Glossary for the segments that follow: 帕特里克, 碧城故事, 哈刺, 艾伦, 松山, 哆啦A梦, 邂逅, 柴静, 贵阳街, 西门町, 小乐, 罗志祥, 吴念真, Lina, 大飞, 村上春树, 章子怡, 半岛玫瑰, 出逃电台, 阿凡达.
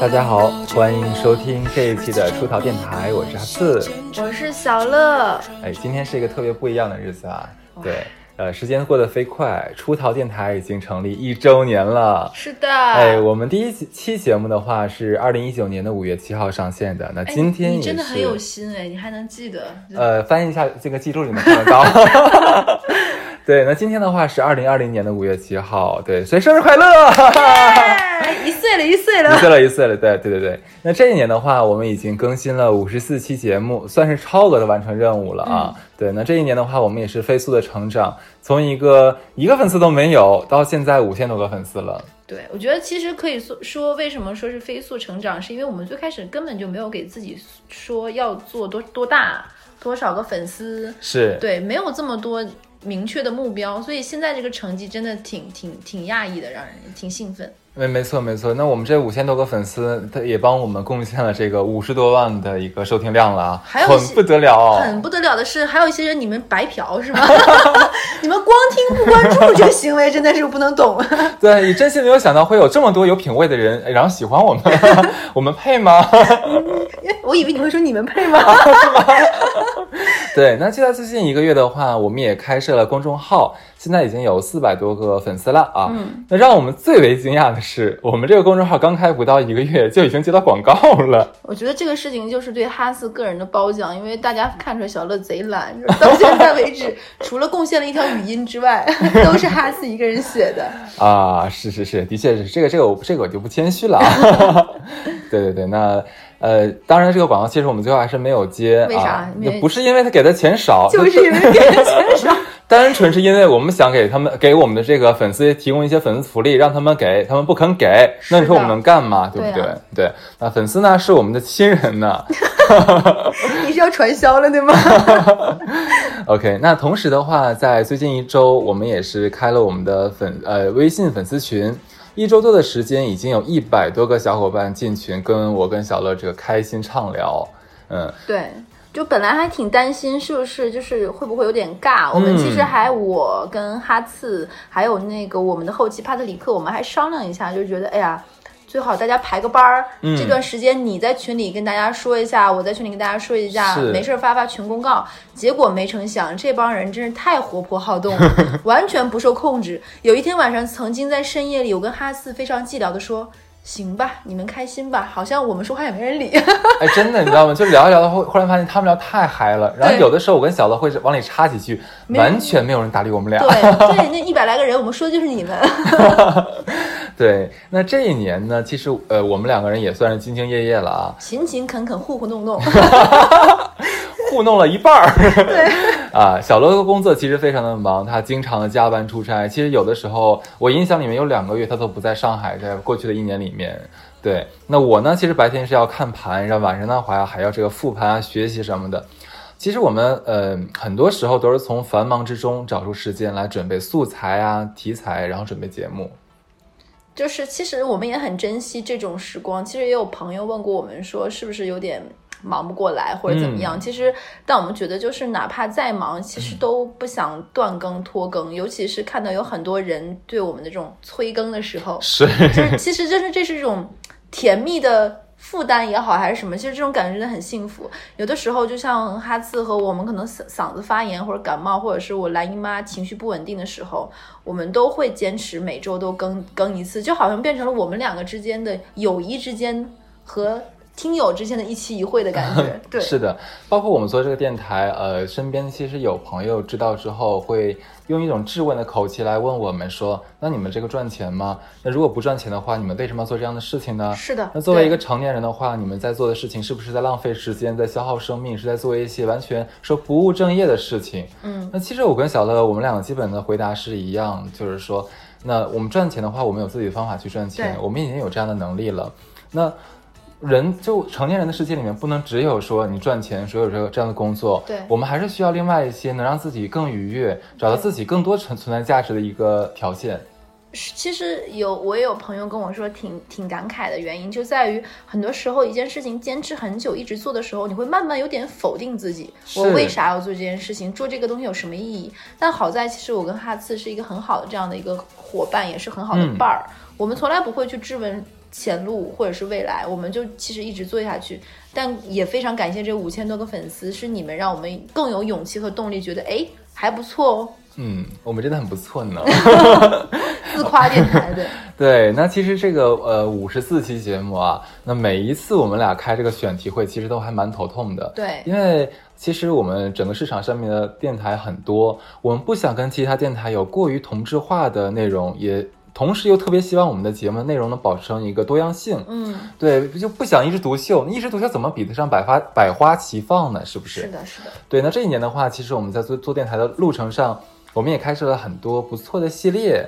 大家好，欢迎收听这一期的出逃电台，我是哈刺，我是小乐。今天是一个特别不一样的日子啊，对，时间过得飞快，出逃电台已经成立1周年了。是的，我们第一期节目的话是2019年5月7号上线的。那今天 你真的很有心，你还能记得？翻译一下这个记录里面看得到。对，那今天的话是2020年5月7号，对，所以生日快乐！一岁了，对。那这一年的话，我们已经更新了54期节目，算是超额的完成任务了啊。对，那这一年的话，我们也是飞速的成长，从一个粉丝都没有，到现在5000多个粉丝了。对，我觉得其实可以说，为什么说是飞速成长，是因为我们最开始根本就没有给自己说要做多大多少个粉丝，是对，没有这么多明确的目标，所以现在这个成绩真的挺讶异的，让人挺兴奋。没错，那我们这5000多个粉丝也帮我们贡献了这个50多万的一个收听量了啊，很不得了的是还有一些人你们白嫖是吗？你们光听不关注，这行为真的是不能懂。对，你真心没有想到会有这么多有品位的人然后喜欢我们。我们配吗？我以为你会说你们配吗？对，那就在最近1个月的话，我们也开设了公众号，现在已经有400多个粉丝了啊。那让我们最为惊讶的是，我们这个公众号刚开不到1个月就已经接到广告了。我觉得这个事情就是对哈斯个人的褒奖，因为大家看出来小乐贼懒，到现在为止除了贡献了一条语音之外，都是哈斯一个人写的啊。是，的确是这个我就不谦虚了啊。对，那当然这个广告其实我们最后还是没有接。为啥？不是因为他给的钱少，就是因为给的钱少。单纯是因为我们想给我们的这个粉丝提供一些粉丝福利，让他们不肯给，那你说我们能干嘛？对不对？对，那粉丝呢是我们的亲人呢。你是要传销了对吗？OK， 那同时的话，在最近1周，我们也是开了我们的微信粉丝群。1周多的时间，已经有100多个小伙伴进群，跟我跟小乐这个开心畅聊。对。就本来还挺担心是不是就是会不会有点尬，我们其实还我跟哈次还有那个我们的后期帕特里克，我们还商量一下，就觉得哎呀最好大家排个班儿，这段时间你在群里跟大家说一下，我在群里跟大家说一下，没事发群公告。结果没成想这帮人真是太活泼好动了，完全不受控制。有一天晚上曾经在深夜里，我跟哈次非常寂寥的说，行吧，你们开心吧，好像我们说话也没人理。哎，真的，你知道吗？就聊一聊，忽然发现他们聊太嗨了。然后有的时候我跟小乐会往里插几句，完全没有人搭理我们俩。对，那100来个人，我们说的就是你们。对，那这一年呢，其实我们2个人也算是兢兢业业了啊，勤勤恳恳，糊糊弄弄。糊弄了一半儿。对啊，小乐的工作其实非常的忙，他经常的加班出差。其实有的时候我印象里面有2个月他都不在上海，在过去的1年里面。对，那我呢其实白天是要看盘，然后晚上的话还要这个复盘啊，学习什么的。其实我们很多时候都是从繁忙之中找出时间来准备素材啊、题材，然后准备节目。就是其实我们也很珍惜这种时光。其实也有朋友问过我们说是不是有点忙不过来或者怎么样，其实但我们觉得就是哪怕再忙，其实都不想断更拖更，尤其是看到有很多人对我们的这种催更的时候，就是其实真是这是一种甜蜜的负担也好还是什么，其实这种感觉真的很幸福。有的时候就像哈次和我们可能嗓子发炎或者感冒，或者是我来姨妈情绪不稳定的时候，我们都会坚持每周都更一次，就好像变成了我们2个之间的友谊之间和听友之间的一期一会的感觉。对，是的，包括我们做这个电台，身边其实有朋友知道之后会用一种质问的口气来问我们说，那你们这个赚钱吗？那如果不赚钱的话，你们为什么要做这样的事情呢？是的，那作为一个成年人的话，你们在做的事情是不是在浪费时间，在消耗生命，是在做一些完全说不务正业的事情？那其实我跟小乐我们2个基本的回答是一样，就是说那我们赚钱的话，我们有自己的方法去赚钱，我们已经有这样的能力了。那人就成年人的世界里面，不能只有说你赚钱，所有这样的工作。对，我们还是需要另外一些能让自己更愉悦，找到自己更多存在价值的一个条件。其实我也有朋友跟我说挺感慨的，原因就在于很多时候一件事情坚持很久一直做的时候，你会慢慢有点否定自己，我为啥要做这件事情，做这个东西有什么意义。但好在其实我跟哈次是一个很好的这样的一个伙伴，也是很好的伴儿，我们从来不会去质问前路或者是未来，我们就其实一直做下去。但也非常感谢这5000多个粉丝，是你们让我们更有勇气和动力，觉得哎还不错哦。嗯，我们真的很不错呢。自夸电台的。对，那其实这个54期节目啊，那每一次我们俩开这个选题会，其实都还蛮头痛的。对，因为其实我们整个市场上面的电台很多，我们不想跟其他电台有过于同质化的内容，也同时又特别希望我们的节目内容能保持一个多样性。嗯，对，就不想一枝独秀，一枝独秀怎么比得上百花齐放呢？是不是？是的，是的。对，那这一年的话，其实我们在做电台的路程上，我们也开设了很多不错的系列，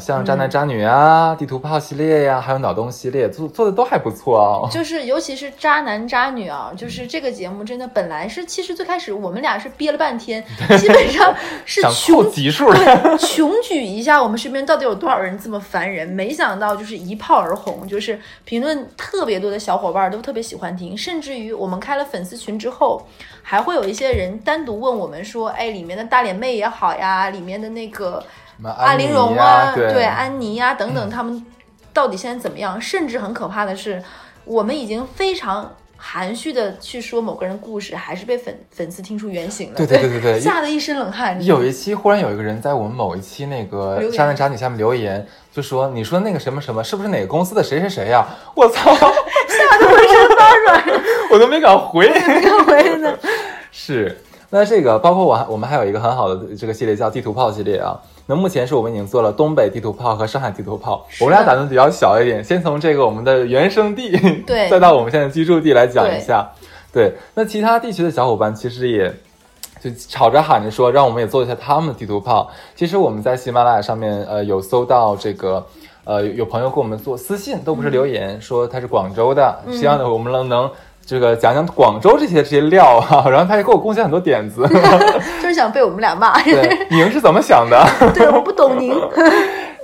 像渣男渣女啊、地图炮系列呀、还有脑洞系列，做的都还不错哦。就是尤其是渣男渣女啊，就是这个节目真的本来是，其实最开始我们俩是憋了半天，基本上是穷集数了，穷举一下我们身边到底有多少人这么烦人。没想到就是一炮而红，就是评论特别多的小伙伴都特别喜欢听，甚至于我们开了粉丝群之后，还会有一些人单独问我们说，哎，里面的大脸妹也好呀，里面的那个阿玲珑啊，对，安妮啊等等，他们到底现在怎么样？甚至很可怕的是，我们已经非常含蓄的去说某个人故事，还是被粉丝听出原形了。对对对对对，吓得一身冷汗。有一期忽然有一个人在我们某一期那个渣男渣女下面留言，就说：“你说那个什么什么，是不是哪个公司的谁谁谁呀？”我操，吓得浑身发软，我都没敢回，没敢回呢。是，那这个包括我们还有一个很好的这个系列叫地图炮系列啊。那目前是我们已经做了东北地图炮和上海地图炮，我们俩打算比较小一点，先从这个我们的原生地，对，再到我们现在居住地来讲一下。 对，那其他地区的小伙伴其实也就吵着喊着说让我们也做一下他们的地图炮。其实我们在喜马拉雅上面有搜到这个有朋友给我们做私信，都不是留言，说他是广州的，希望我们能这个讲讲广州这些料啊，然后他也给我贡献很多点子，就是想被我们俩骂。对，您是怎么想的？对，我不懂您。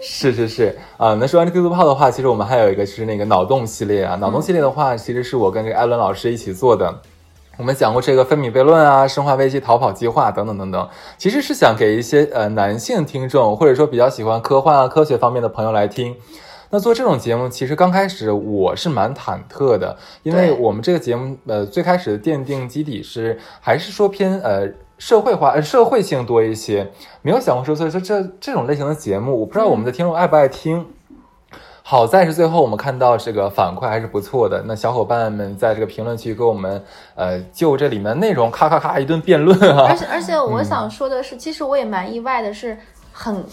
是啊、那说完这地图炮的话，其实我们还有一个是那个脑洞系列啊。脑洞系列的话，其实是我跟这个艾伦老师一起做的。我们讲过这个分米悖论啊、生化危机逃跑计划等等等等，其实是想给一些男性听众，或者说比较喜欢科幻啊、科学方面的朋友来听。那做这种节目，其实刚开始我是蛮忐忑的，因为我们这个节目，最开始的奠定基底是还是说偏社会化、社会性多一些，没有想过说，所以说这种类型的节目，我不知道我们的听众爱不爱听。好在是最后我们看到这个反馈还是不错的，那小伙伴们在这个评论区跟我们就这里面内容咔咔咔一顿辩论啊。而且我想说的是，其实我也蛮意外的是。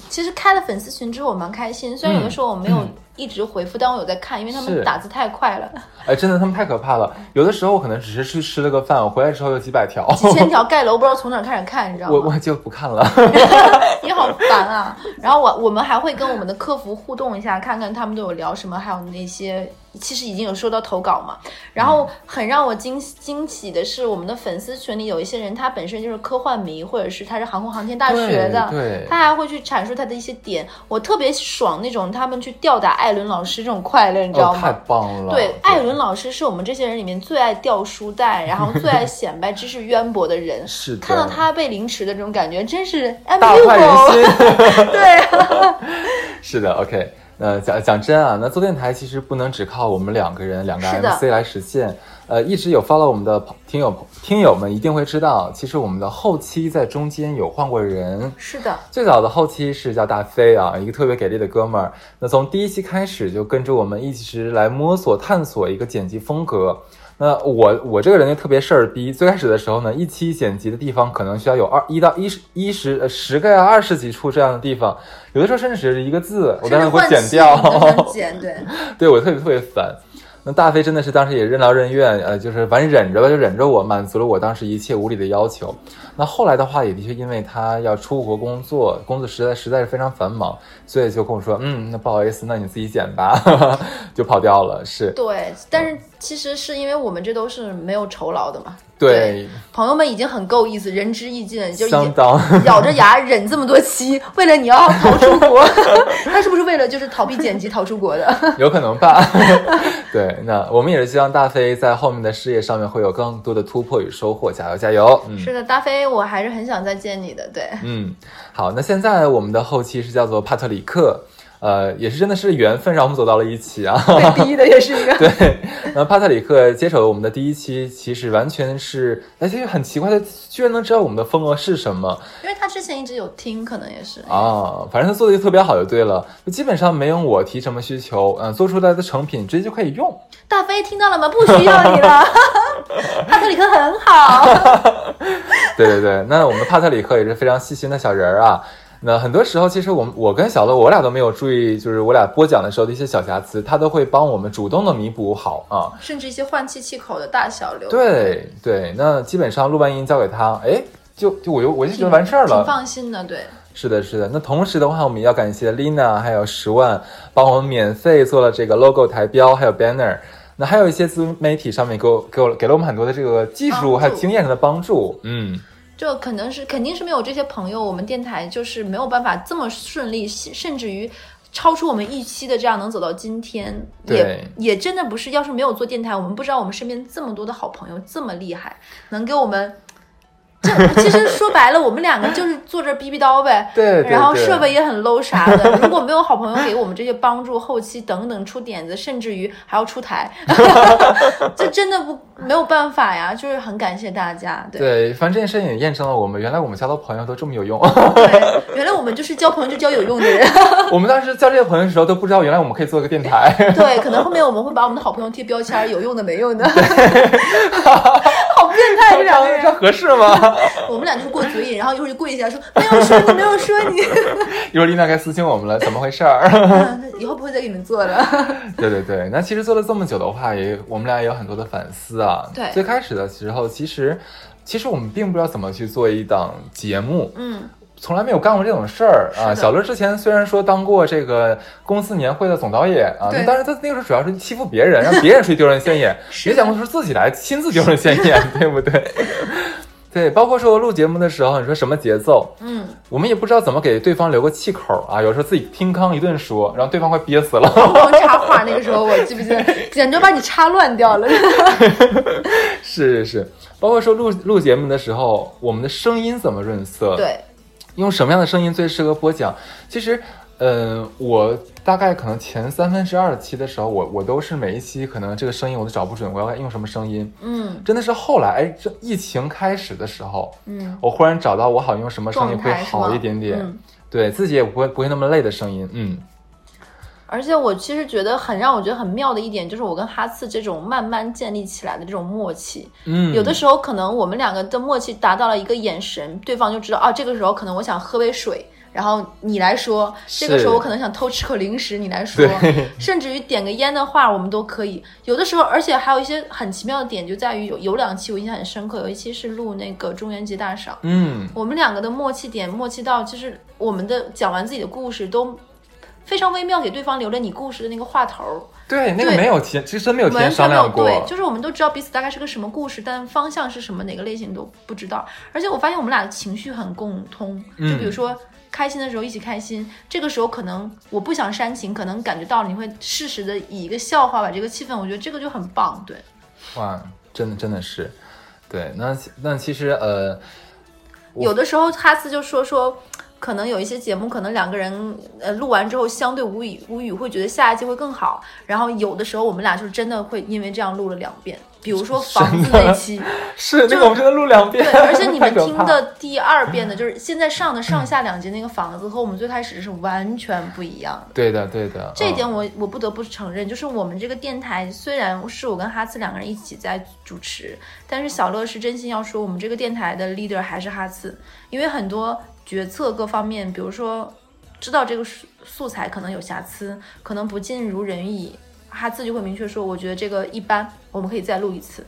其实开了粉丝群之后我蛮开心，虽然有的时候我没有一直回复，但我有在看，因为他们打字太快了。哎，真的他们太可怕了，有的时候我可能只是去吃了个饭，我回来之后有几千条盖楼，不知道从哪开始看，你知道吗？我就不看了。你好烦啊。然后我们还会跟我们的客服互动一下，看看他们都有聊什么，还有那些其实已经有收到投稿嘛。然后很让我惊喜的是，我们的粉丝群里有一些人，他本身就是科幻迷，或者是他是航空航天大学的，对，他还会去阐述他的一些点。我特别爽那种他们去吊打艾伦老师这种快乐，你知道吗？太棒了。对，艾伦老师是我们这些人里面最爱吊书袋，然后最爱显摆知识渊博的人。是的，看到他被凌迟的这种感觉，真是大快人心。对、啊，是的。 OK，讲真啊，那做电台其实不能只靠我们两个人，两个 MC 来实现。一直有 follow 我们的听友们一定会知道，其实我们的后期在中间有换过人。是的，最早的后期是叫大飞啊，一个特别给力的哥们儿。那从第一期开始就跟着我们一直来摸索探索一个剪辑风格。那我这个人就特别事儿逼，最开始的时候呢，一期剪辑的地方可能需要有10个呀、20几处这样的地方，有的时候甚至只是一个字，我当然会剪掉。对，对我特别特别烦。那大飞真的是当时也任劳任怨，就是反正忍着吧，就忍着我，满足了我当时一切无理的要求。那后来的话，也的确因为他要出国工作，实在是非常繁忙，所以就跟我说，那不好意思，那你自己剪吧，就跑掉了。是，对，但是其实是因为我们这都是没有酬劳的嘛。 对，朋友们已经很够意思，仁至义尽，就相当咬着牙忍这么多期，为了你要逃出国。他是不是为了就是逃避剪辑逃出国的？有可能吧。对，那我们也是希望大飞在后面的事业上面会有更多的突破与收获，加油加油！嗯，是的，大飞，我还是很想再见你的。对，嗯，好，那现在我们的后期是叫做帕特里克。也是真的是缘分让我们走到了一起啊。对，第一的也是一个。对，那帕特里克接手我们的第一期，其实完全是，而且很奇怪的，居然能知道我们的风格是什么，因为他之前一直有听，可能也是啊，反正他做的就特别好就对了，就基本上没用我提什么需求，做出来的成品直接就可以用。大飞听到了吗？不需要你了。帕特里克很好。对对对，那我们的帕特里克也是非常细心的小人啊。那很多时候其实我跟小乐我俩都没有注意，就是我俩播讲的时候的一些小瑕疵，他都会帮我们主动的弥补好啊，甚至一些换气气口的大小流。对对，那基本上录完音交给他，哎，我就觉得完事儿了，挺放心的。对，是的是的。那同时的话，我们也要感谢 Lina 还有10万帮我们免费做了这个 logo 台标还有 banner。那还有一些自媒体上面给了我们很多的这个技术还有经验上的帮助。嗯，就肯定是没有这些朋友，我们电台就是没有办法这么顺利，甚至于超出我们预期的这样能走到今天。也真的不是，要是没有做电台，我们不知道我们身边这么多的好朋友这么厉害，能给我们这其实说白了我们两个就是坐着逼逼叨呗。对，然后设备也很 low 啥的。如果没有好朋友给我们这些帮助，后期等等出点子，甚至于还要出台。这真的没有办法呀，就是很感谢大家。 对，反正这件事情也验证了我们原来我们交的朋友都这么有用。对，原来我们就是交朋友就交有用的人。我们当时交这些朋友的时候都不知道原来我们可以做一个电台。对，可能后面我们会把我们的好朋友贴标签，有用的没用的。好变态，这两个人这合适吗？我们俩就是过嘴瘾，然后一会儿就跪下说没有说你，没有说你。一会儿丽娜该私信我们了，怎么回事儿？以后不会再给你们做了。对对对，那其实做了这么久的话，我们俩也有很多的反思啊。对，最开始的时候，其实我们并不知道怎么去做一档节目。嗯。从来没有干过这种事儿啊！小乐之前虽然说当过这个公司年会的总导演啊，但是他那个时候主要是欺负别人，让别人去丢人现眼，也讲过是自己来亲自丢人现眼，对不对？对，包括说录节目的时候，你说什么节奏？嗯，我们也不知道怎么给对方留个气口啊。有时候自己听康一顿说，然后对方快憋死了。光插话那个时候，我记不记得？简直把你插乱掉了。是是是，包括说录节目的时候，我们的声音怎么润色？对。用什么样的声音最适合播讲？其实，我大概可能前2/3期的时候，我都是每一期可能这个声音我都找不准，我要用什么声音。嗯，真的是后来，哎，这疫情开始的时候，嗯，我忽然找到我好用什么声音会好一点点，对自己也不会那么累的声音，嗯。而且我其实觉得让我觉得很妙的一点，就是我跟哈次这种慢慢建立起来的这种默契。嗯，有的时候可能我们两个的默契达到了一个眼神，对方就知道啊，这个时候可能我想喝杯水，然后你来说；这个时候我可能想偷吃口零食，你来说；甚至于点个烟的话，我们都可以。有的时候，而且还有一些很奇妙的点，就在于有两期我印象很深刻，有一期是录那个中元节大赏。嗯，我们两个的默契到，就是我们的讲完自己的故事都。非常微妙，给对方留了你故事的那个话头。对，那个没有其实真没有提前商量过。对，就是我们都知道彼此大概是个什么故事，但方向是什么，哪个类型都不知道。而且我发现我们俩情绪很共通，就比如说开心的时候一起开心，这个时候可能我不想煽情，可能感觉到了你会适时的以一个笑话把这个气氛，我觉得这个就很棒。对，哇，真的是，对，那其实有的时候哈斯就说。可能有一些节目，可能两个人录完之后相对无语，会觉得下一季会更好。然后有的时候我们俩就是真的会因为这样录了2遍，比如说房子那期，是那个我们真的录2遍。对，而且你们听的第2遍的，就是现在上的上下2集那个房子和我们最开始是完全不一样的。对的，对的，这一点我不得不承认，就是我们这个电台虽然是我跟哈次两个人一起在主持，但是小乐是真心要说，我们这个电台的 leader 还是哈次，因为很多。决策各方面，比如说知道这个素材可能有瑕疵，可能不尽如人意，他自己会明确说我觉得这个一般，我们可以再录一次。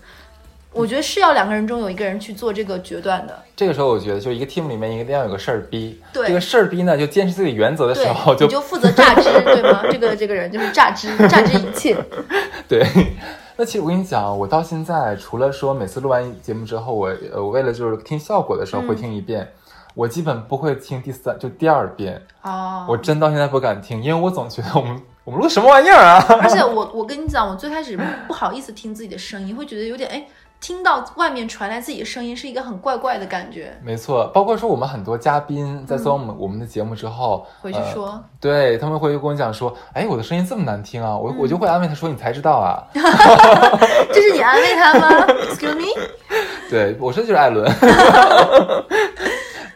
我觉得是要两个人中有一个人去做这个决断的。这个时候我觉得就一个 team 里面一定要有个事儿逼。对，这个事儿逼呢就坚持自己原则的时候就你就负责榨汁。对吗？这个人就是榨汁榨汁一切。对，那其实我跟你讲，我到现在除了说每次录完节目之后，我为了就是听效果的时候会听一遍，我基本不会听第二遍啊，我真到现在不敢听，因为我总觉得我们录什么玩意儿啊！而且我跟你讲，我最开始不好意思听自己的声音，会觉得有点哎。听到外面传来自己的声音是一个很怪怪的感觉，没错，包括说我们很多嘉宾在做我们的节目之后回去说，对，他们会跟我讲说，哎，我的声音这么难听啊，我就会安慰他说，你才知道啊，这是你安慰他吗？ Excuse me？ 对，我说就是艾伦。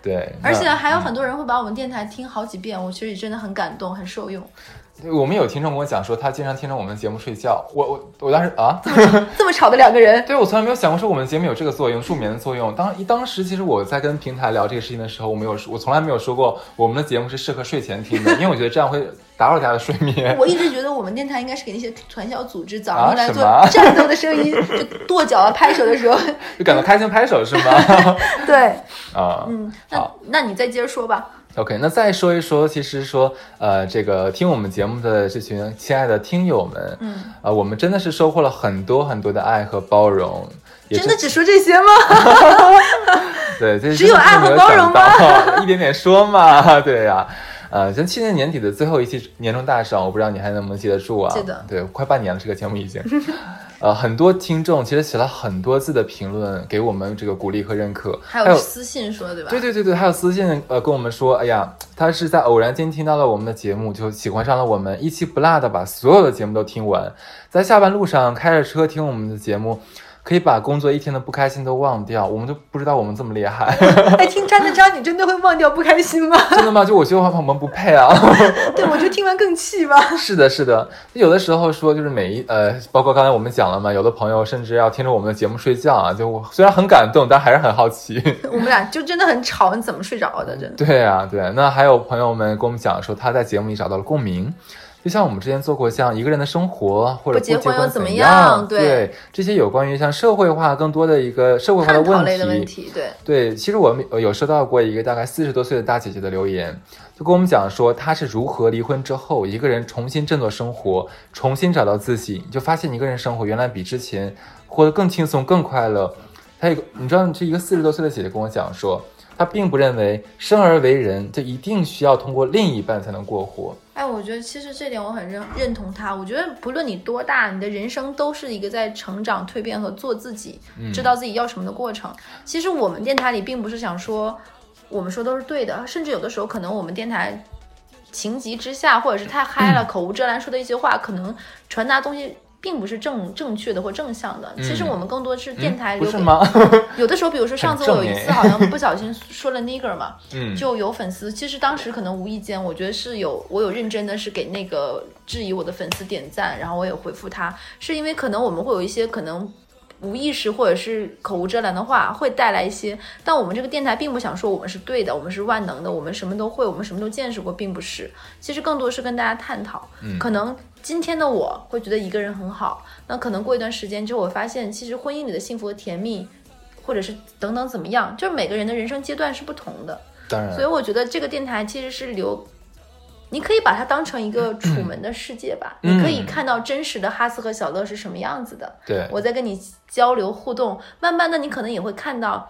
对，而且还有很多人会把我们电台听好几遍，我其实也真的很感动，很受用。我们有听众跟我讲说，他经常听着我们的节目睡觉。我当时啊，这么吵的两个人，对，我从来没有想过说我们节目有这个作用，助眠的作用。当时其实我在跟平台聊这个事情的时候，我从来没有说过我们的节目是适合睡前听的，因为我觉得这样会打扰大家的睡眠。我一直觉得我们电台应该是给那些传销组织早上来做战斗的声音，就跺脚啊拍手的时候，就感到开心拍手是吗？对啊，那你再接着说吧。OK， 那再说一说，其实说，这个听我们节目的这群亲爱的听友们，我们真的是收获了很多很多的爱和包容。真的只说这些吗？对，这只有爱和包容吗？一点点说嘛，对呀、像去年年底的最后一期年终大赏，我不知道你还能不能记得住啊？记得，对，快半年了，这个节目已经。很多听众其实写了很多字的评论给我们这个鼓励和认可，还有私信说，对吧？对，还有私信跟我们说，哎呀，他是在偶然间听到了我们的节目，就喜欢上了我们，一期不落的把所有的节目都听完，在下班路上开着车听我们的节目，可以把工作一天的不开心都忘掉，我们都不知道我们这么厉害。哎，听张的张，你真的会忘掉不开心吗？真的吗？就我觉得我们不配啊。对，我就听完更气吧。是的，有的时候说就是包括刚才我们讲了嘛，有的朋友甚至要听着我们的节目睡觉啊，就我虽然很感动，但还是很好奇。我们俩就真的很吵，你怎么睡着的？真的。对啊，那还有朋友们跟我们讲说，他在节目里找到了共鸣。就像我们之前做过像一个人的生活或者不结婚又怎么样， 对，这些有关于像社会化更多的一个社会化的问题，对，其实我们有收到过一个大概40多岁的大姐姐的留言，就跟我们讲说她是如何离婚之后一个人重新振作生活，重新找到自己，就发现一个人生活原来比之前活得更轻松更快乐。你知道这一个40多岁的姐姐跟我讲说，她并不认为生而为人就一定需要通过另一半才能过活。哎，我觉得其实这点我很认同他。我觉得不论你多大，你的人生都是一个在成长、蜕变和做自己、知道自己要什么的过程。其实我们电台里并不是想说，我们说都是对的，甚至有的时候可能我们电台情急之下，或者是太嗨了、口无遮拦说的一些话，可能传达东西并不是正确的或正向的。其实我们更多是电台留给、不是吗？有的时候，比如说上次我有一次好像不小心说了 nigger 嘛，就有粉丝，其实当时可能无意间，我觉得我有认真的是给那个质疑我的粉丝点赞，然后我也回复他，是因为可能我们会有一些可能无意识或者是口无遮拦的话会带来一些，但我们这个电台并不想说我们是对的，我们是万能的，我们什么都会，我们什么都见识过，并不是。其实更多是跟大家探讨，可能今天的我会觉得一个人很好，那可能过一段时间之后我发现其实婚姻里的幸福和甜蜜或者是等等怎么样，就是每个人的人生阶段是不同的，当然，所以我觉得这个电台其实是你可以把它当成一个楚门的世界吧，你可以看到真实的哈斯和小乐是什么样子的，对，我在跟你交流互动，慢慢的你可能也会看到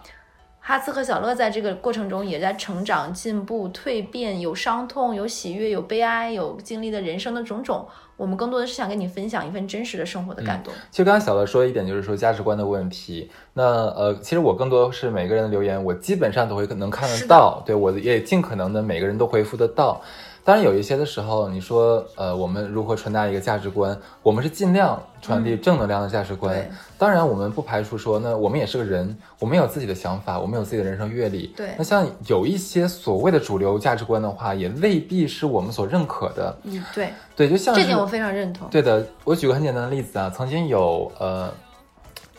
哈斯和小乐在这个过程中也在成长进步蜕变，有伤痛，有喜悦，有悲哀，有经历的人生的种种，我们更多的是想跟你分享一份真实的生活的感动。其实刚才小乐说一点就是说价值观的问题，那其实我更多是每个人的留言我基本上都会能看得到，对，我也尽可能的每个人都回复得到。当然有一些的时候你说我们如何传达一个价值观，我们是尽量传递正能量的价值观，当然我们不排除说那我们也是个人，我们有自己的想法，我们有自己的人生阅历，对，那像有一些所谓的主流价值观的话也未必是我们所认可的，对，就像这点我非常认同，对的。我举个很简单的例子啊，曾经有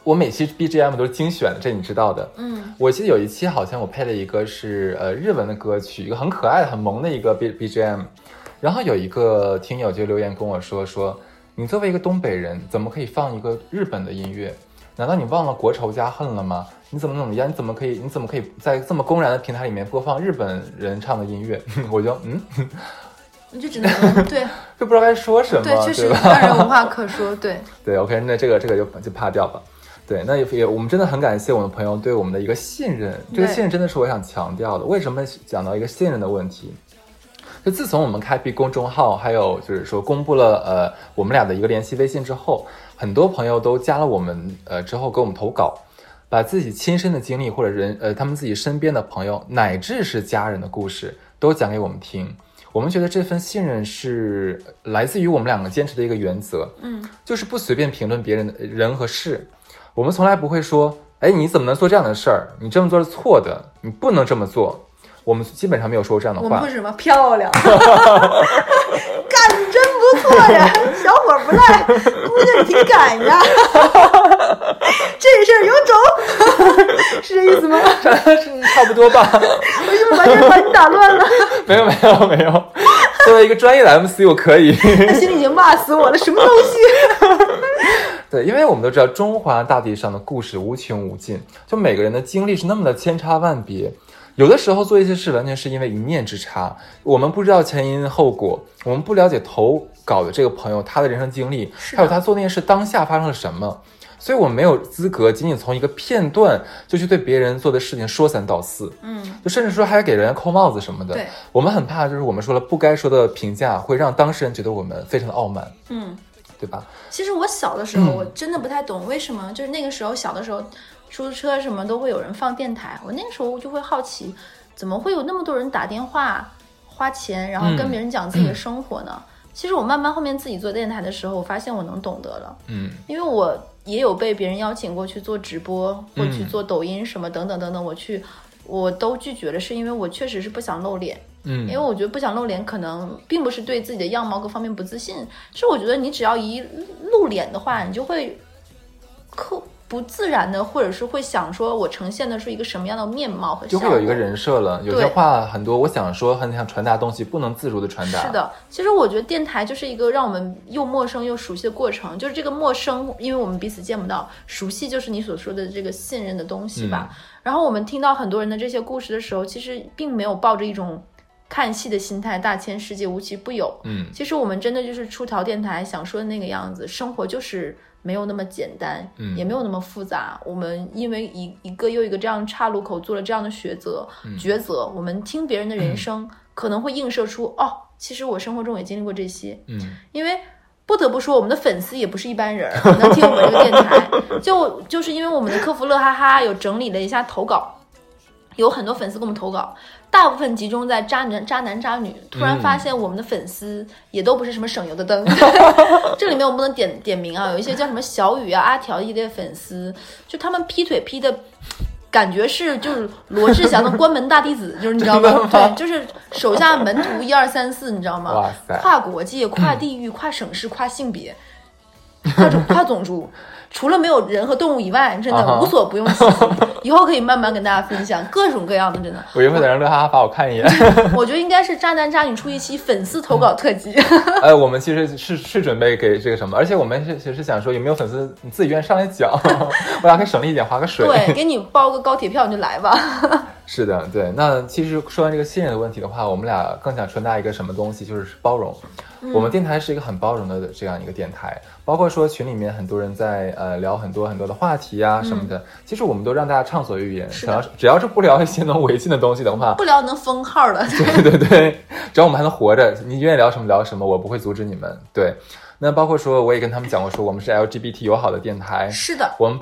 我每期 BGM 都是精选的，这你知道的。我记得有一期好像我配了一个是日文的歌曲，一个很可爱很萌的一个 BGM。然后有一个听友就留言跟我说你作为一个东北人，怎么可以放一个日本的音乐？难道你忘了国仇家恨了吗？你怎么样？你怎么可以在这么公然的平台里面播放日本人唱的音乐？我就你就只能对就不知道该说什么，对，确实让人无话可说。对对 OK， 那这个就怕掉吧。对，那也我们真的很感谢我们朋友对我们的一个信任，这个信任真的是我想强调的。为什么讲到一个信任的问题，就自从我们开辟公众号，还有就是说公布了我们俩的一个联系微信之后，很多朋友都加了我们之后给我们投稿，把自己亲身的经历或者他们自己身边的朋友乃至是家人的故事都讲给我们听。我们觉得这份信任是来自于我们两个坚持的一个原则，就是不随便评论别人的人和事。我们从来不会说，哎，你怎么能做这样的事儿？你这么做是错的，你不能这么做。我们基本上没有说过这样的话。我们会什么漂亮？干得真不错呀，小伙不赖，姑娘挺敢呀。这事儿有种，是这意思吗？差不多吧。我是不是完全把你打乱了？没有。作为一个专业的 MC， 我可以。他心里已经骂死我了，什么东西？对，因为我们都知道中华大地上的故事无穷无尽，就每个人的经历是那么的千差万别，有的时候做一些事完全是因为一念之差，我们不知道前因后果，我们不了解投稿的这个朋友他的人生经历，还有他做那件事当下发生了什么，所以我们没有资格仅仅从一个片段就去对别人做的事情说三道四，就甚至说还给人家扣帽子什么的。对，我们很怕就是我们说了不该说的评价会让当事人觉得我们非常的傲慢，对吧？其实我小的时候我真的不太懂为什么，就是那个时候小的时候出租车什么都会有人放电台，我那个时候就会好奇怎么会有那么多人打电话花钱然后跟别人讲自己的生活呢？其实我慢慢后面自己做电台的时候我发现我能懂得了，因为我也有被别人邀请过去做直播或去做抖音什么等等等等，我都拒绝了，是因为我确实是不想露脸，因为我觉得不想露脸可能并不是对自己的样貌各方面不自信，是我觉得你只要一露脸的话你就会不自然的，或者是会想说我呈现的是一个什么样的面貌和效果，就会有一个人设了，有些话很多我想说很想传达东西不能自如的传达。是的，其实我觉得电台就是一个让我们又陌生又熟悉的过程，就是这个陌生因为我们彼此见不到，熟悉就是你所说的这个信任的东西吧。然后我们听到很多人的这些故事的时候，其实并没有抱着一种看戏的心态，大千世界无奇不有，其实我们真的就是出逃电台想说的那个样子，生活就是没有那么简单，也没有那么复杂。我们因为一个又一个这样岔路口做了这样的抉择，我们听别人的人生，可能会映射出其实我生活中也经历过这些，因为不得不说我们的粉丝也不是一般人能听我们这个电台就是因为我们的客服乐哈哈有整理了一下投稿，有很多粉丝给我们投稿，大部分集中在渣男渣女，突然发现我们的粉丝也都不是什么省油的灯这里面我不能点名啊，有一些叫什么小雨啊阿条一类粉丝，就他们劈腿劈的感觉是就是罗志祥的关门大弟子就是你知道吗？对，就是手下门徒1234，你知道吗？哇塞，跨国界跨地域跨省市跨性别跨种族，除了没有人和动物以外，真的无所不用其极。以后可以慢慢跟大家分享各种各样的，真的。我一会儿再让乐哈哈把我看一眼。我觉得应该是渣男渣女出一期粉丝投稿特辑。我们其实是准备给这个什么，而且我们是想说有没有粉丝你自己愿意上来讲，我俩可以省力一点，划个水。对，给你包个高铁票你就来吧。是的，对。那其实说完这个信任的问题的话，我们俩更想传达一个什么东西，就是包容。我们电台是一个很包容的这样一个电台，包括说群里面很多人在聊很多很多的话题啊什么的，其实我们都让大家畅所欲言，只要是不聊一些能违禁的东西的话，不聊能封号的，对，只要我们还能活着，你愿意聊什么聊什么，我不会阻止你们。对，那包括说我也跟他们讲过，说我们是 LGBT 友好的电台，是的，我们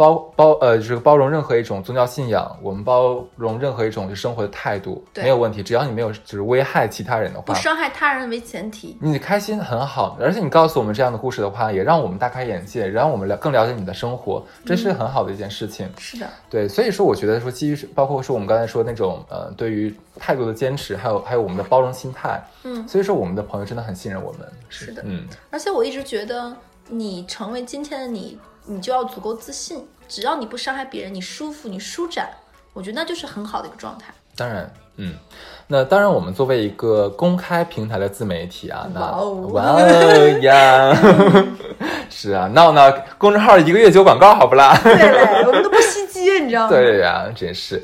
就是包容任何一种宗教信仰，我们包容任何一种生活的态度，没有问题，只要你没有就是危害其他人的话，不伤害他人为前提，你开心很好，而且你告诉我们这样的故事的话，也让我们大开眼界，让我们更了解你的生活，这是很好的一件事情。是的，对，所以说我觉得说基于包括说我们刚才说那种对于态度的坚持，还有我们的包容心态，所以说我们的朋友真的很信任我们。是的，而且我一直觉得你成为今天的你就要足够自信，只要你不伤害别人，你舒服你舒展，我觉得那就是很好的一个状态。当然那当然我们作为一个公开平台的自媒体啊，那哇哦呀是啊，闹闹公众号1个月9广告好不啦？对嘞，我们都不惜接，你知道吗？对呀、啊，真是。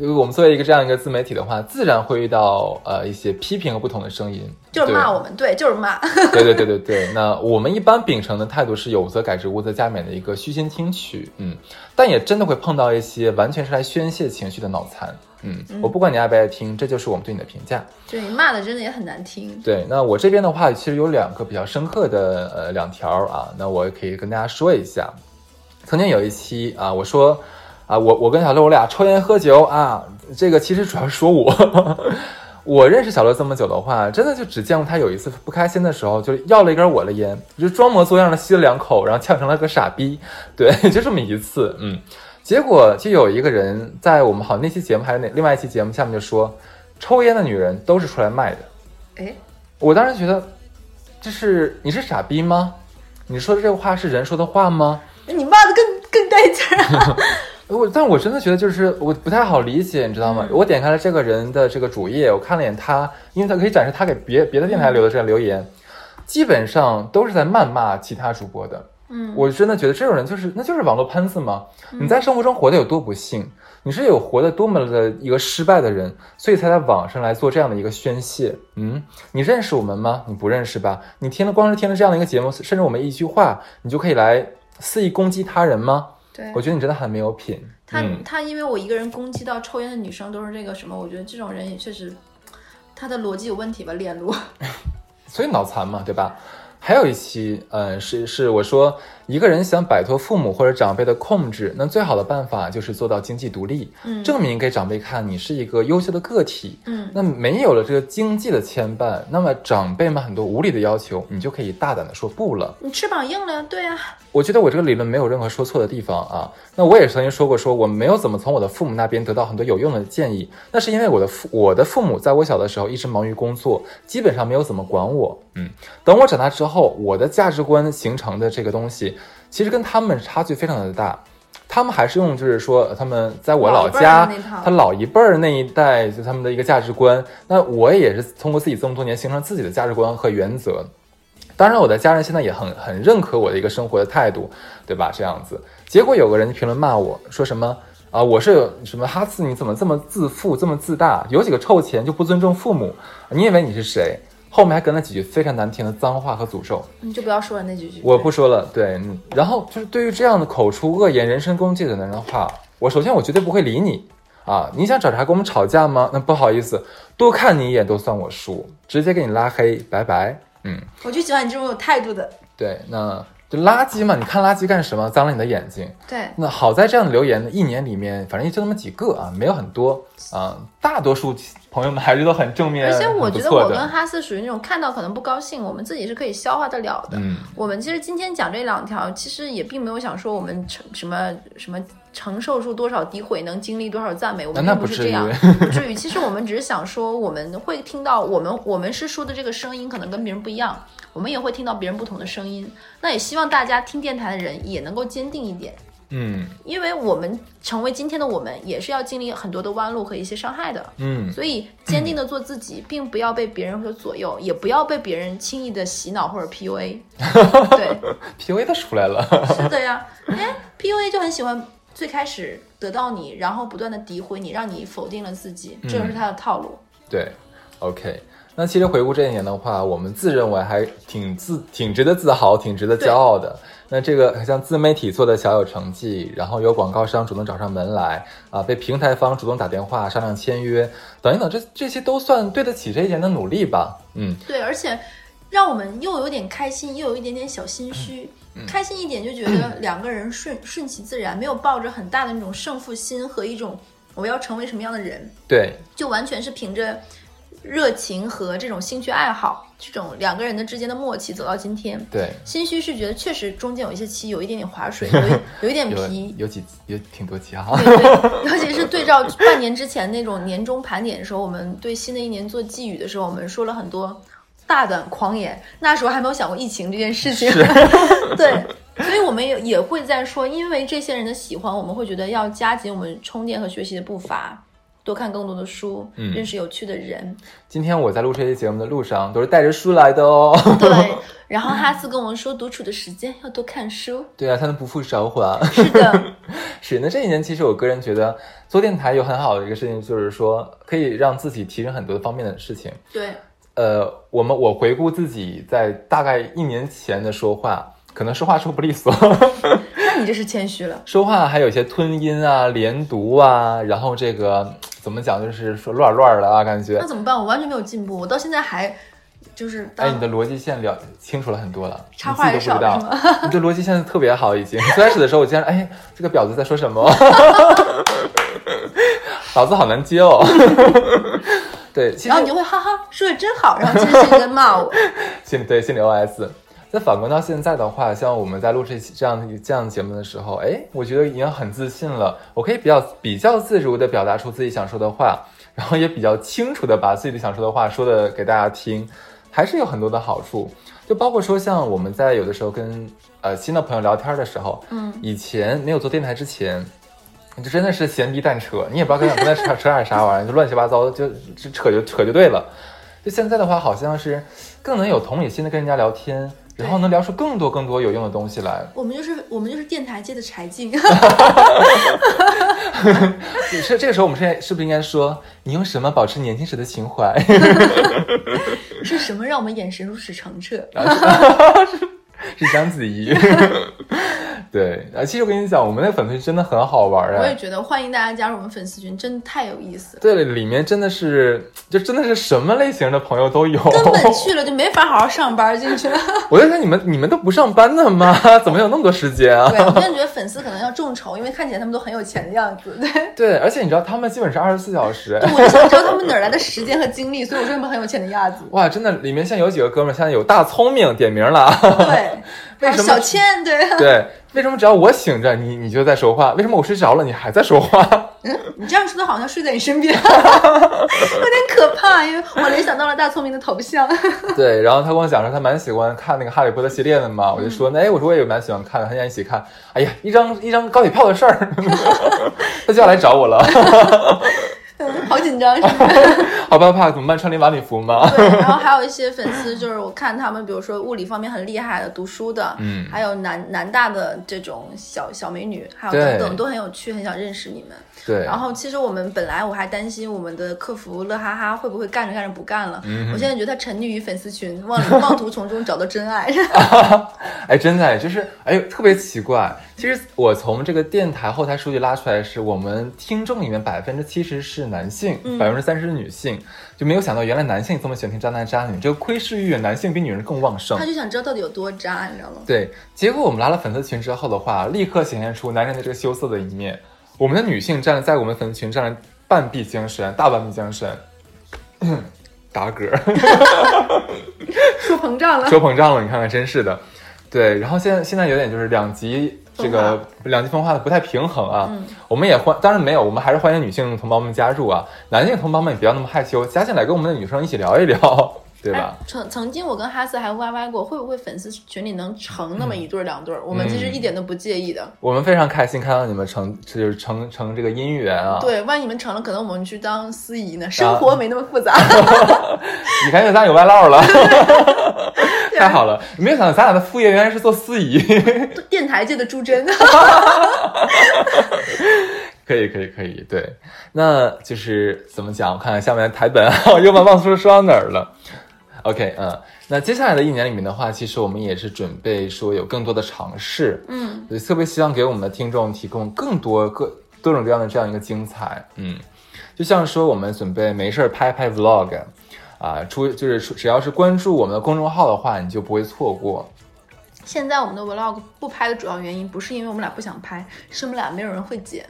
我们作为一个这样一个自媒体的话，自然会遇到一些批评和不同的声音，就是骂我们， 对， 对，就是骂对对对对对。那我们一般秉承的态度是有则改之，无则加勉的一个虚心听取，嗯，但也真的会碰到一些完全是来宣泄情绪的脑残，嗯，我不管你爱不爱听，这就是我们对你的评价。对，你骂的真的也很难听。对，那我这边的话其实有2个比较深刻的2条啊，那我可以跟大家说一下。曾经有一期啊，我说啊，我跟小乐我俩抽烟喝酒啊，这个其实主要是说我我认识小乐这么久的话，真的就只见过他有一次不开心的时候，就要了一根我的烟，就装模作样的吸了2口，然后呛成了个傻逼，对，就这么一次，嗯，结果就有一个人在我们好那期节目还有另外一期节目下面就说，抽烟的女人都是出来卖的。哎，我当时觉得，这是你是傻逼吗？你说的这话是人说的话吗？你骂的更带劲啊！但我真的觉得就是我不太好理解，你知道吗？我点开了这个人的这个主页，我看了一眼他，因为他可以展示他给别的电台留的这个留言，基本上都是在谩骂其他主播的。嗯，我真的觉得这种人就是那就是网络喷子嘛。你在生活中活得有多不幸，你是有活得多么的一个失败的人，所以才在网上来做这样的一个宣泄。嗯，你认识我们吗？你不认识吧？你听了光是听了这样的一个节目，甚至我们一句话，你就可以来肆意攻击他人吗？对，我觉得你真的很没有品。他因为我一个人攻击到抽烟的女生都是这个什么，我觉得这种人也确实他的逻辑有问题吧，链路所以脑残嘛，对吧？还有一期是我说一个人想摆脱父母或者长辈的控制，那最好的办法就是做到经济独立，证明给长辈看你是一个优秀的个体。那没有了这个经济的牵绊，那么长辈们很多无理的要求，你就可以大胆的说不了，你翅膀硬了。对啊，我觉得我这个理论没有任何说错的地方啊。那我也曾经说过，说我没有怎么从我的父母那边得到很多有用的建议，那是因为我的父母在我小的时候一直忙于工作，基本上没有怎么管我。等我长大之后，我的价值观形成的这个东西其实跟他们差距非常的大。他们还是用就是说他们在我老家他老一辈儿那一代就他们的一个价值观，那我也是通过自己这么多年形成自己的价值观和原则。当然我的家人现在也很认可我的一个生活的态度，对吧？这样子，结果有个人评论骂我说什么啊，我是什么哈次，你怎么这么自负这么自大，有几个臭钱就不尊重父母，你以为你是谁？后面还跟了几句非常难听的脏话和诅咒，你就不要说了那几句。我不说了，对。然后就是对于这样的口出恶言、人身攻击的人的话，首先我绝对不会理你啊！你想找茬跟我们吵架吗？那不好意思，多看你一眼都算我输，直接给你拉黑，拜拜。我就喜欢你这种有态度的。对，那就垃圾嘛，你看垃圾干什么？脏了你的眼睛。对。那好在这样的留言1年里面，反正也就那么几个啊，没有很多啊。大多数朋友们还是都很正面，而且我觉得我跟哈斯属于那种看到可能不高兴，我们自己是可以消化得了的。我们其实今天讲这2条，其实也并没有想说我们什么承受住多少诋毁，能经历多少赞美，我们并不是这样，不至于。其实我们只是想说，我们会听到我们是说的这个声音可能跟别人不一样，我们也会听到别人不同的声音。那也希望大家听电台的人也能够坚定一点，因为我们成为今天的我们，也是要经历很多的弯路和一些伤害的。所以坚定的做自己，并不要被别人所左右，也不要被别人轻易的洗脑或者 PUA 对， PUA 都出来了是的呀。PUA 就很喜欢最开始得到你，然后不断的诋毁你，让你否定了自己，这就是他的套路。对， OK。 那其实回顾这一年的话，我们自认为还挺值得自豪，挺值得骄傲的。那这个像自媒体做的小有成绩，然后有广告商主动找上门来啊，被平台方主动打电话商量签约等一等，这些都算对得起这一年的努力吧。对，而且让我们又有点开心，又有一点点小心虚。开心一点就觉得2个人顺其自然，没有抱着很大的那种胜负心和一种我要成为什么样的人。对，就完全是凭着热情和这种兴趣爱好，这种2个人的之间的默契走到今天。对，心虚是觉得确实中间有一些期有一点点划水，有一点皮有挺多期啊。对，尤其是对照半年之前那种年终盘点的时候，我们对新的一年做寄语的时候，我们说了很多大胆狂言，那时候还没有想过疫情这件事情对，所以我们也会在说，因为这些人的喜欢，我们会觉得要加紧我们充电和学习的步伐，多看更多的书，认识有趣的人。今天我在录这些节目的路上都是带着书来的哦。对，然后哈斯跟我说独处的时间要多看书。对啊，他们不负韶华。是的。是，那这一年其实我个人觉得做电台有很好的一个事情，就是说可以让自己提升很多方面的事情。对，我回顾自己在大概一年前的说话，可能说话说不利索。那你这是谦虚了。说话还有一些吞音啊、连读啊，然后这个怎么讲，就是说乱的啊，感觉。那怎么办？我完全没有进步，我到现在还就是。哎，你的逻辑线了清楚了很多了，插话也少了。你的逻辑线特别好，已经。最开始的时候，我竟然哎，这个婊子在说什么？老子好难接哦。对，然后你就会哈哈说的真好，然后其实心里在骂我。对，心里 OS。再反观到现在的话，像我们在录这样节目的时候，哎，我觉得已经很自信了，我可以比较自如的表达出自己想说的话，然后也比较清楚的把自己想说的话说的给大家听，还是有很多的好处。就包括说像我们在有的时候跟新的朋友聊天的时候，以前没有做电台之前。你就真的是闲逼蛋扯，你也不知道跟他扯点啥玩意儿，就乱七八糟，就扯就对了。就现在的话，好像是更能有同理心的跟人家聊天，然后能聊出更多有用的东西来。我们就是电台界的柴静。是这个时候，我们是不是应该说，你用什么保持年轻时的情怀？是什么让我们眼神如此澄澈？是章子怡。对，其实我跟你讲，我们那粉丝群真的很好玩啊！我也觉得，欢迎大家加入我们粉丝群，真的太有意思了。对，里面真的是，就真的是什么类型的朋友都有，根本去了就没法好好上班进去了。我就说你们都不上班的吗？怎么有那么多时间啊？对，我真的觉得粉丝可能要众筹，因为看起来他们都很有钱的样子。对，而且你知道他们基本是24小时。对，我就想知道他们哪来的时间和精力，所以我说他们很有钱的样子。哇，真的，里面像有几个哥们儿，现在有大聪明点名了。对。为什么小倩对？为什么只要我醒着，你就在说话？为什么我睡着了，你还在说话？你这样说的好像睡在你身边，有点可怕，因为我联想到了大聪明的头像。对，然后他跟我讲说他蛮喜欢看那个《哈利波特》系列的嘛，我就说那哎，我说我也蛮喜欢看的，很想一起看。哎呀，一张高铁票的事儿，他就要来找我了。好紧张，是不是？好怕怕，怎么办？穿林晚礼服吗？对，然后还有一些粉丝，就是我看他们，比如说物理方面很厉害的，读书的，还有南大的这种小美女，还有等等，都很有趣，很想认识你们。对。然后其实我们本来我还担心我们的客服乐哈哈会不会干着不干了，我现在觉得他沉溺于粉丝群，妄图从中找到真爱。哎，真的就是哎，特别奇怪。其实我从这个电台后台数据拉出来是，我们听众里面70%是男性，30%是女性，就没有想到原来男性这么喜欢听渣男渣女，这个窥视欲男性比女人更旺盛。他就想知道到底有多渣，你知道吗？对，结果我们拉了粉丝群之后的话，立刻显现出男人的这个羞涩的一面。我们的女性在我们粉丝群占了半壁江山，大半壁江山。打嗝。说膨胀了，你看看，真是的。对，然后现在有点就是两极分化的不太平衡啊。我们也当然没有，我们还是欢迎女性同胞们加入啊，男性同胞们也不要那么害羞，加进来跟我们的女生一起聊一聊，对吧？曾经我跟哈斯还歪过，会不会粉丝群里能成那么一对两对？我们其实一点都不介意的。我们非常开心看到你们成这个姻缘啊。对，万一你们成了，可能我们去当司仪呢，生活没那么复杂。你看，咱有外唠了。太好了，没有想到咱俩的副业原来是做司仪，电台界的朱真。可以，对，那就是怎么讲？我看看下面的台本啊，又忘说到哪儿了。OK， 那接下来的一年里面的话，其实我们也是准备说有更多的尝试，所以特别希望给我们的听众提供更多各种各样的这样一个精彩，就像说我们准备没事拍 vlog。啊，就是只要是关注我们的公众号的话，你就不会错过。现在我们的 vlog 不拍的主要原因不是因为我们俩不想拍，是我们俩没有人会剪。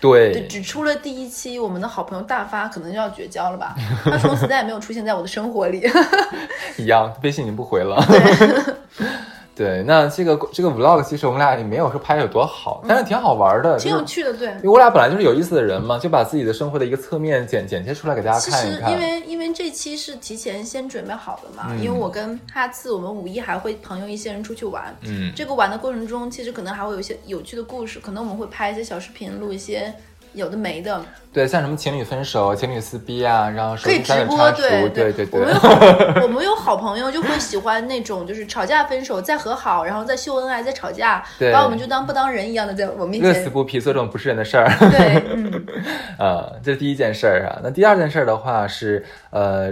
对，只出了第一期，我们的好朋友大发可能就要绝交了吧？他从此再也没有出现在我的生活里。一样，微信已经不回了。对，那这个 vlog 其实我们俩也没有说拍有多好，但是挺好玩的，挺有趣的。对，因为我俩本来就是有意思的人嘛，就把自己的生活的一个侧面剪切出来给大家看一看。其实因为这期是提前先准备好的嘛，因为我跟哈次我们5.1还会朋友一些人出去玩，这个玩的过程中其实可能还会有一些有趣的故事，可能我们会拍一些小视频，录一些有的没的。对，像什么情侣分手、情侣撕逼啊，然后手机上的插图，对。我们有好朋友就会喜欢那种，就是吵架分手再和好，然后再秀恩爱再吵架，把我们就当不当人一样的，在我面前乐此不疲，做这种不是人的事儿。对，嗯，这是第一件事儿啊。那第二件事的话是，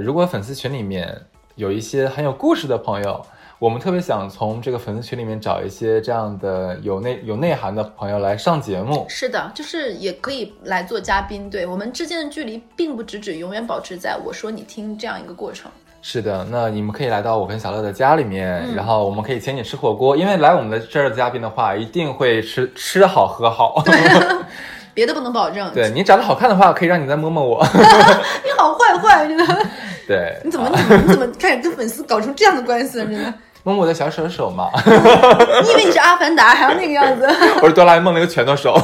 如果粉丝群里面有一些很有故事的朋友。我们特别想从这个粉丝群里面找一些这样的有内涵的朋友来上节目。是的，就是也可以来做嘉宾。对，我们之间的距离并不只永远保持在我说你听这样一个过程。是的，那你们可以来到我跟小乐的家里面，然后我们可以请你吃火锅，因为来我们的这儿的嘉宾的话，一定会吃好喝好。对啊，别的不能保证。对，你长得好看的话，可以让你再摸摸我。你好坏，真的。对，你怎么开始跟粉丝搞出这样的关系了，真的。摸摸我的小手手嘛。你以为你是阿凡达还要那个样子？我是哆啦 A 梦那个拳头手。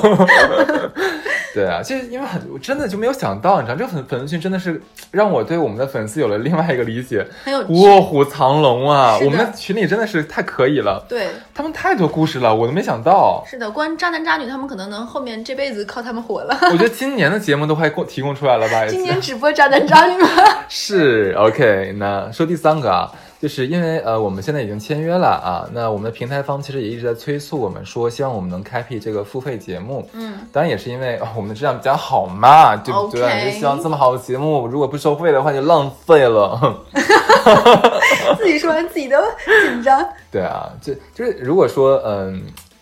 对啊，其实因为我真的就没有想到，你知道这个粉丝群真的是让我对我们的粉丝有了另外一个理解，很有卧虎藏龙啊！我们的群里真的是太可以了，对，他们太多故事了，我都没想到。是的，关渣男渣女他们可能能后面这辈子靠他们火了。我觉得今年的节目都快提供出来了吧？今年只播渣男渣女吗？是 OK， 那说第三个啊。就是因为我们现在已经签约了啊，那我们的平台方其实也一直在催促我们说，希望我们能开辟这个付费节目。嗯，当然也是因为我们质量比较好嘛，对不对？你就希望这么好的节目，如果不收费的话就浪费了。自己说完自己都紧张。对啊，就是如果说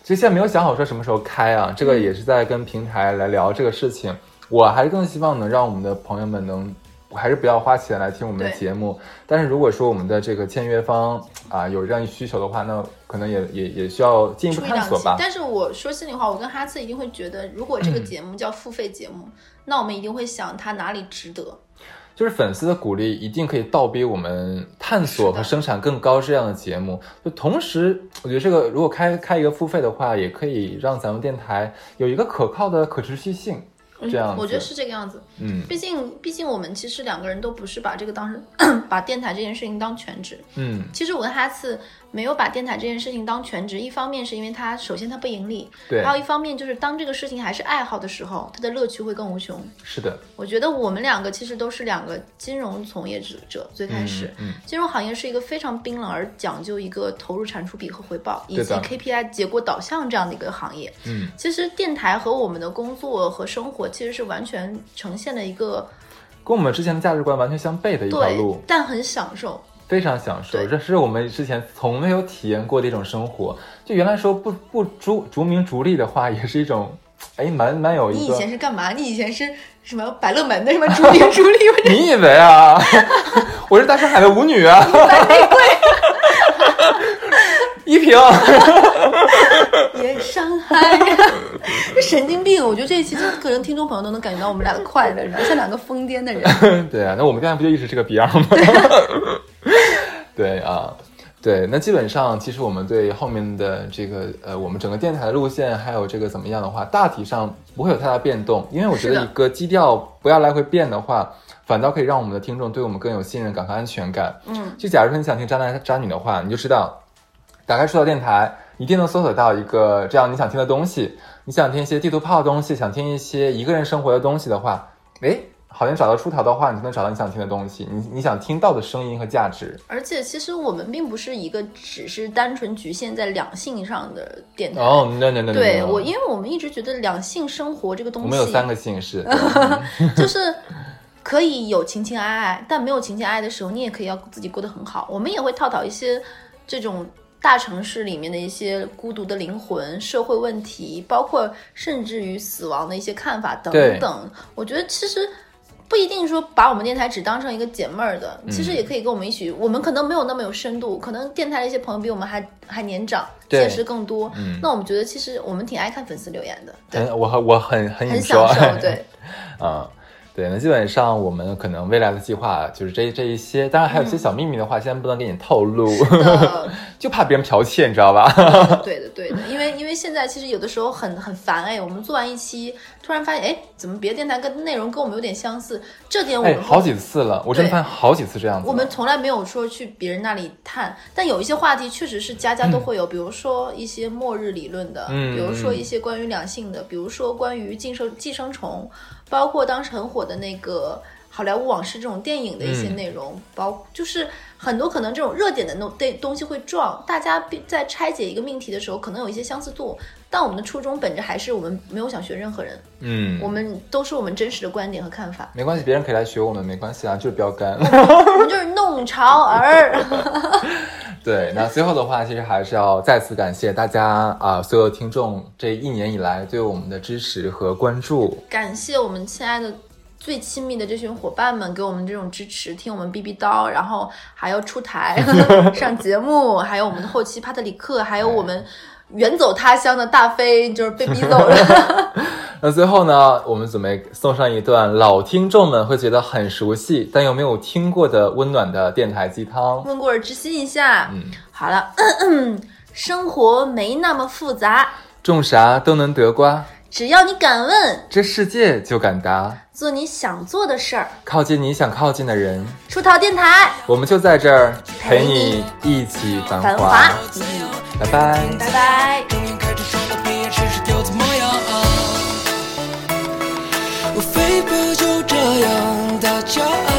就现在没有想好说什么时候开啊，这个也是在跟平台来聊这个事情。我还是更希望能让我们的朋友们能。我还是不要花钱来听我们的节目，但是如果说我们的这个签约方啊有这样一需求的话，那可能也需要进一步探索吧。但是我说心里话，我跟哈次一定会觉得，如果这个节目叫付费节目，那我们一定会想它哪里值得。就是粉丝的鼓励一定可以倒逼我们探索和生产更高质量的节目。就同时，我觉得这个如果开一个付费的话，也可以让咱们电台有一个可靠的可持续性。这样我觉得是这个样子。嗯，毕竟我们其实两个人都不是把这个当成把电台这件事情当全职。嗯，其实我跟哈次没有把电台这件事情当全职，一方面是因为首先它不盈利，对，还有一方面就是当这个事情还是爱好的时候，它的乐趣会更无穷。是的，我觉得我们两个其实都是两个金融从业者，最开始，金融行业是一个非常冰冷而讲究一个投入产出比和回报以及 KPI 结果导向这样的一个行业。嗯，其实电台和我们的工作和生活其实是完全呈现了一个跟我们之前的价值观完全相悖的一条路，对，但很享受，非常享受，这是我们之前从没有体验过的一种生活。就原来说不逐名逐利的话，也是一种，哎，蛮有一个。你以前是干嘛？你以前是什么百乐门的什么逐名逐利？你以为啊？我是大上海的舞女啊！一平也伤害，神经病！我觉得这一期可能听众朋友都能感觉到我们俩的快乐，像两个疯癫的人。对啊，那我们刚才不就一直是个逼样吗？对啊，对，那基本上其实我们对后面的这个我们整个电台的路线还有这个怎么样的话，大体上不会有太大变动，因为我觉得一个基调不要来回变的话，反倒可以让我们的听众对我们更有信任感和安全感。嗯，就假如说你想听渣男渣女的话，你就知道。打开出道电台一定能搜索到一个这样你想听的东西，你想听一些地图炮的东西，想听一些一个人生活的东西的话，诶，好像找到出逃的话，你就能找到你想听的东西，你想听到的声音和价值。而且其实我们并不是一个只是单纯局限在两性上的电台。哦，那对，我因为我们一直觉得两性生活这个东西，我们有3个性是就是可以有情情爱爱，但没有情情爱爱的时候，你也可以要自己过得很好。我们也会探讨一些这种大城市里面的一些孤独的灵魂、社会问题，包括甚至于死亡的一些看法等等。我觉得其实不一定说把我们电台只当成一个解闷儿的，其实也可以跟我们一起。我们可能没有那么有深度，可能电台的一些朋友比我们还年长，见识更多。那我们觉得其实我们挺爱看粉丝留言的，对，我很享受，对啊。对，那基本上我们可能未来的计划就是这一些，当然还有些小秘密的话，现在不能给你透露，就怕别人剽窃，你知道吧？对的，因为现在其实有的时候很烦哎，我们做完一期，突然发现哎，怎么别的电台跟内容跟我们有点相似？这点我们好几次了，我真的发现好几次这样子。我们从来没有说去别人那里探，但有一些话题确实是家家都会有，比如说一些末日理论的，比如说一些关于两性的，比如说关于寄生虫。包括当时很火的那个好莱坞往事这种电影的一些内容，就是很多可能这种热点的东西会撞，大家在拆解一个命题的时候可能有一些相似度，但我们的初衷本质还是我们没有想学任何人，我们都是我们真实的观点和看法，没关系，别人可以来学我们没关系啊，就是标杆我们就是弄潮儿对，那最后的话其实还是要再次感谢大家啊，所有听众这一年以来对我们的支持和关注，感谢我们亲爱的最亲密的这群伙伴们给我们这种支持，听我们逼逼叨，然后还要出台上节目，还有我们的后期帕特里克，还有我们远走他乡的大飞，就是被逼走了那最后呢，我们准备送上一段老听众们会觉得很熟悉但又没有听过的温暖的电台鸡汤，温故而知新一下。好了，生活没那么复杂，种啥都能得瓜，只要你敢问，这世界就敢答，做你想做的事儿，靠近你想靠近的人，出逃电台，我们就在这儿陪你一起繁华。拜拜。无非不就这样大家